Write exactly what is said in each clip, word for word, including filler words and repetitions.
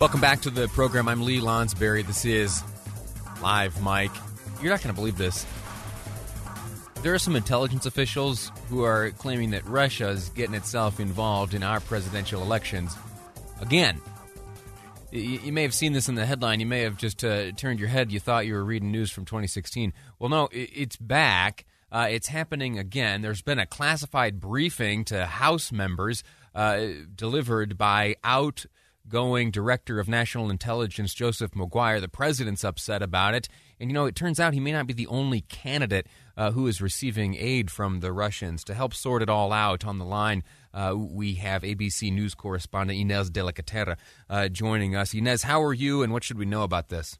Welcome back to the program. I'm Lee Lonsberry. This is Live Mike. You're not going to believe this. There are some intelligence officials who are claiming that Russia is getting itself involved in our presidential elections. Again, you may have seen this in the headline. You may have just uh, turned your head. You thought you were reading news from twenty sixteen. Well, no, it's back. Uh, it's happening again. There's been a classified briefing to House members uh, delivered by outgoing Director of National Intelligence Joseph Maguire. The president's upset about it. And, you know, it turns out he may not be the only candidate uh, who is receiving aid from the Russians. To help sort it all out on the line, uh, we have A B C News correspondent Inez Delacatera uh, joining us. Inez, how are you and what should we know about this?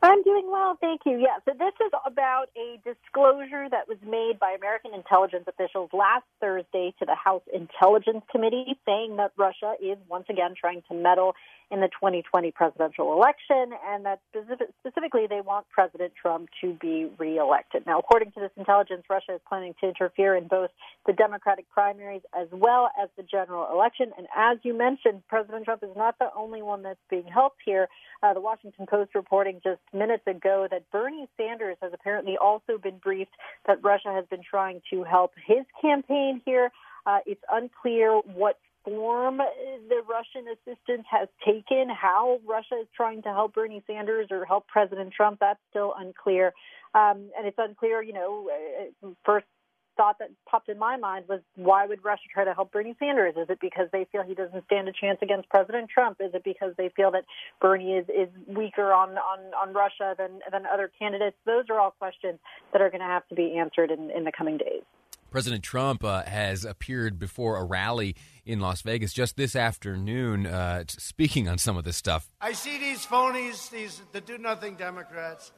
I'm doing well, thank you. Yeah, so this is about a disclosure that was made by American intelligence officials last Thursday to the House Intelligence Committee, saying that Russia is once again trying to meddle in the twenty twenty presidential election, and that specific, specifically they want President Trump to be reelected. Now, according to this intelligence, Russia is planning to interfere in both the Democratic primaries as well as the general election. And as you mentioned, President Trump is not the only one that's being helped here. Uh, the Washington Post reporting just minutes ago that Bernie Sanders has apparently also been briefed that Russia has been trying to help his campaign here. Uh, it's unclear what form the Russian assistance has taken, how Russia is trying to help Bernie Sanders or help President Trump. That's still unclear. Um, and it's unclear, you know, first thought that popped in my mind was, why would Russia try to help Bernie Sanders? Is it because they feel he doesn't stand a chance against President Trump? Is it because they feel that Bernie is, is weaker on, on, on Russia than, than other candidates? Those are all questions that are going to have to be answered in, in the coming days. President Trump uh, has appeared before a rally in Las Vegas just this afternoon, uh, speaking on some of this stuff. I see these phonies, these the do-nothing Democrats.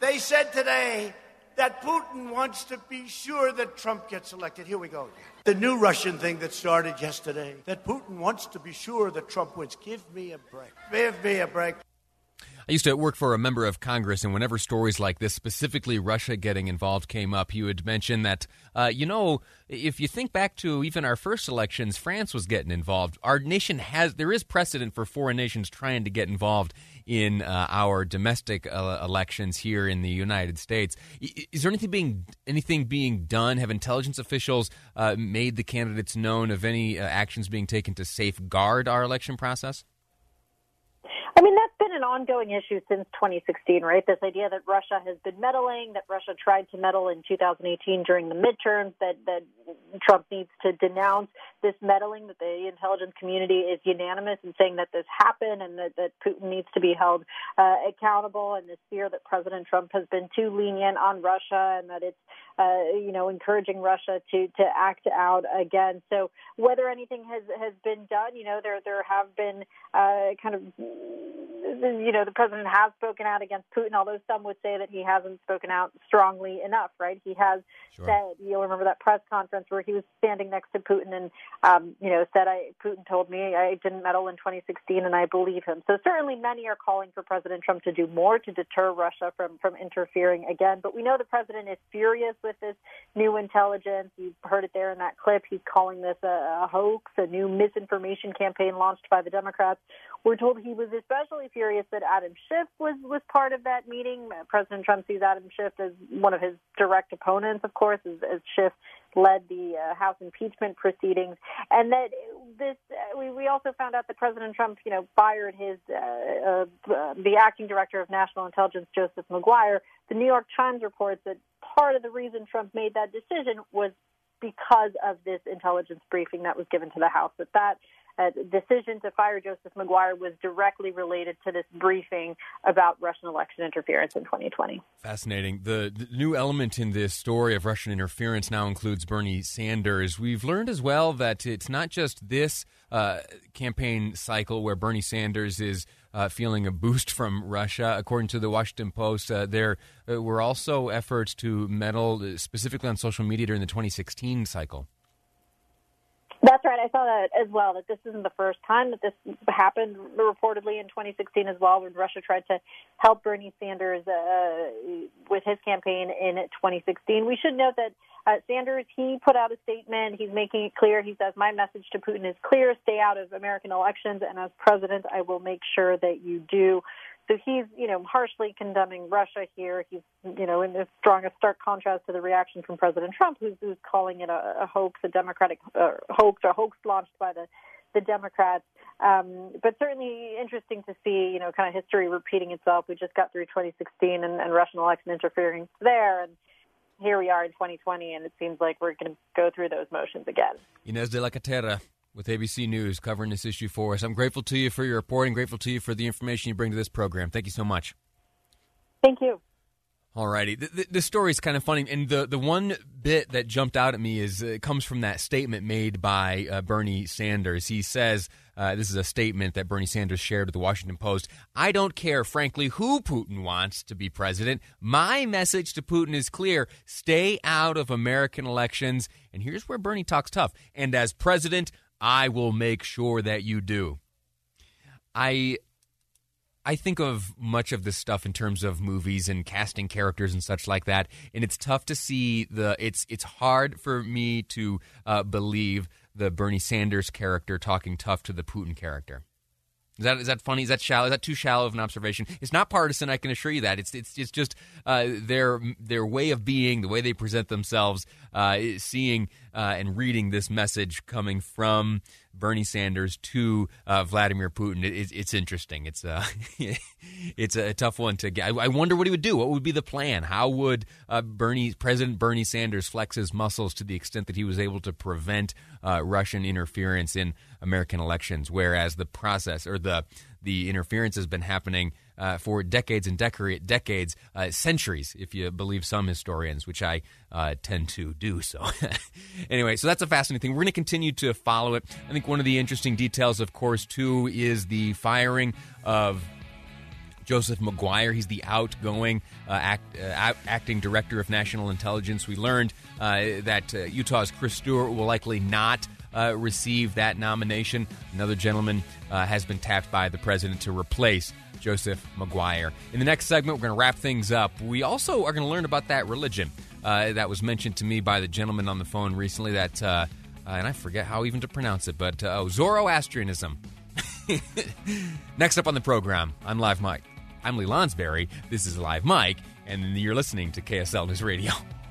They said today that Putin wants to be sure that Trump gets elected. Here we go. The new Russian thing that started yesterday, that Putin wants to be sure that Trump wins. Give me a break. Give me a break. I used to work for a member of Congress, and whenever stories like this, specifically Russia getting involved, came up, he would mention that, uh, you know, if you think back to even our first elections, France was getting involved. Our nation has, there is precedent for foreign nations trying to get involved in uh, our domestic uh, elections here in the United States. Is there anything being anything being done? Have intelligence officials uh, made the candidates known of any uh, actions being taken to safeguard our election process? I mean, that's been an ongoing issue since twenty sixteen, right? This idea that Russia has been meddling, that Russia tried to meddle in two thousand eighteen during the midterms, that, that Trump needs to denounce this meddling, that the intelligence community is unanimous in saying that this happened and that, that Putin needs to be held uh, accountable, and this fear that President Trump has been too lenient on Russia and that it's, uh, you know, encouraging Russia to, to act out again. So whether anything has, has been done, you know, there, there have been uh, kind of... you know, the president has spoken out against Putin, although some would say that he hasn't spoken out strongly enough, right? He has sure. said, you'll remember that press conference where he was standing next to Putin and, um, you know, said, I, Putin told me I didn't meddle in twenty sixteen, and I believe him. So certainly many are calling for President Trump to do more to deter Russia from, from interfering again. But we know the president is furious with this new intelligence. You heard it there in that clip. He's calling this a, a hoax, a new misinformation campaign launched by the Democrats. We're told he was especially furious that Adam Schiff was, was part of that meeting. President Trump sees Adam Schiff as one of his direct opponents, of course, as, as Schiff led the uh, House impeachment proceedings. And that this, uh, we, we also found out that President Trump, you know, fired his, uh, uh, uh, the acting director of national intelligence, Joseph Maguire. The New York Times reports that part of the reason Trump made that decision was because of this intelligence briefing that was given to the House. But that uh, decision to fire Joseph Maguire was directly related to this briefing about Russian election interference in twenty twenty. Fascinating. The, the new element in this story of Russian interference now includes Bernie Sanders. We've learned as well that it's not just this uh, campaign cycle where Bernie Sanders is Uh, feeling a boost from Russia. According to the Washington Post, uh, there uh, were also efforts to meddle uh, specifically on social media during the twenty sixteen cycle. That's right. I saw that as well, that this isn't the first time that this happened, reportedly in twenty sixteen as well, when Russia tried to help Bernie Sanders uh, with his campaign in twenty sixteen. We should note that Uh, Sanders, he put out a statement. He's making it clear. He says, my message to Putin is clear. Stay out of American elections. And as president, I will make sure that you do. So he's, you know, harshly condemning Russia here. He's, you know, in the strongest stark contrast to the reaction from President Trump, who's, who's calling it a, a hoax, a Democratic uh, hoax, a hoax launched by the the Democrats. Um, but certainly interesting to see, you know, kind of history repeating itself. We just got through twenty sixteen and, and Russian election interference there. And here we are in twenty twenty, and it seems like we're going to go through those motions again. Inez Delacatera with A B C News covering this issue for us. I'm grateful to you for your reporting, grateful to you for the information you bring to this program. Thank you so much. Thank you. All righty. The, the, the story is kind of funny, and the, the one bit that jumped out at me is uh, comes from that statement made by uh, Bernie Sanders. He says, uh, this is a statement that Bernie Sanders shared with the Washington Post, I don't care, frankly, who Putin wants to be president. My message to Putin is clear. Stay out of American elections. And here's where Bernie talks tough. And as president, I will make sure that you do. I... I think of much of this stuff in terms of movies and casting characters and such like that, and it's tough to see the. It's it's hard for me to uh, believe the Bernie Sanders character talking tough to the Putin character. Is that is that funny? Is that shallow? Is that too shallow of an observation? It's not partisan. I can assure you that it's it's it's just uh, their their way of being, the way they present themselves, uh, seeing uh, and reading this message coming from Bernie Sanders to uh, Vladimir Putin. It, it, it's interesting. It's uh, it's a tough one to get. I, I wonder what he would do. What would be the plan? How would uh, Bernie President Bernie Sanders flex his muscles to the extent that he was able to prevent uh, Russian interference in American elections, whereas the process or the the interference has been happening uh, for decades and decades, decades, uh, centuries, if you believe some historians, which I uh, tend to do. So anyway, so that's a fascinating thing. We're going to continue to follow it. I think one of the interesting details, of course, too, is the firing of Joseph Maguire. He's the outgoing uh, act, uh, out, acting director of national intelligence. We learned uh, that uh, Utah's Chris Stewart will likely not Uh, receive that nomination. Another gentleman uh, has been tapped by the president to replace Joseph Maguire. In the next segment, we're going to wrap things up. We also are going to learn about that religion uh, that was mentioned to me by the gentleman on the phone recently that, uh, uh, and I forget how even to pronounce it, but uh, oh, Zoroastrianism. Next up on the program, I'm Live Mike. I'm Lee Lonsberry. This is Live Mike, and you're listening to K S L News Radio.